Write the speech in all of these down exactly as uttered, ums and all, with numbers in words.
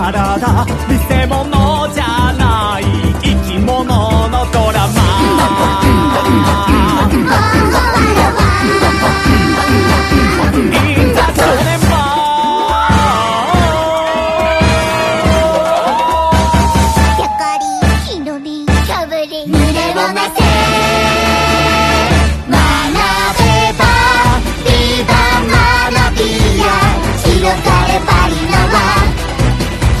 体、見せ物じゃない生き物のドラマ。いざそれもやかりひのりしゃぶり胸をなせ学べばビバ学びや広がればいいのは「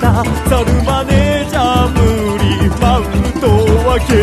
ザルマネーじゃ無理」「マウントは蹴り」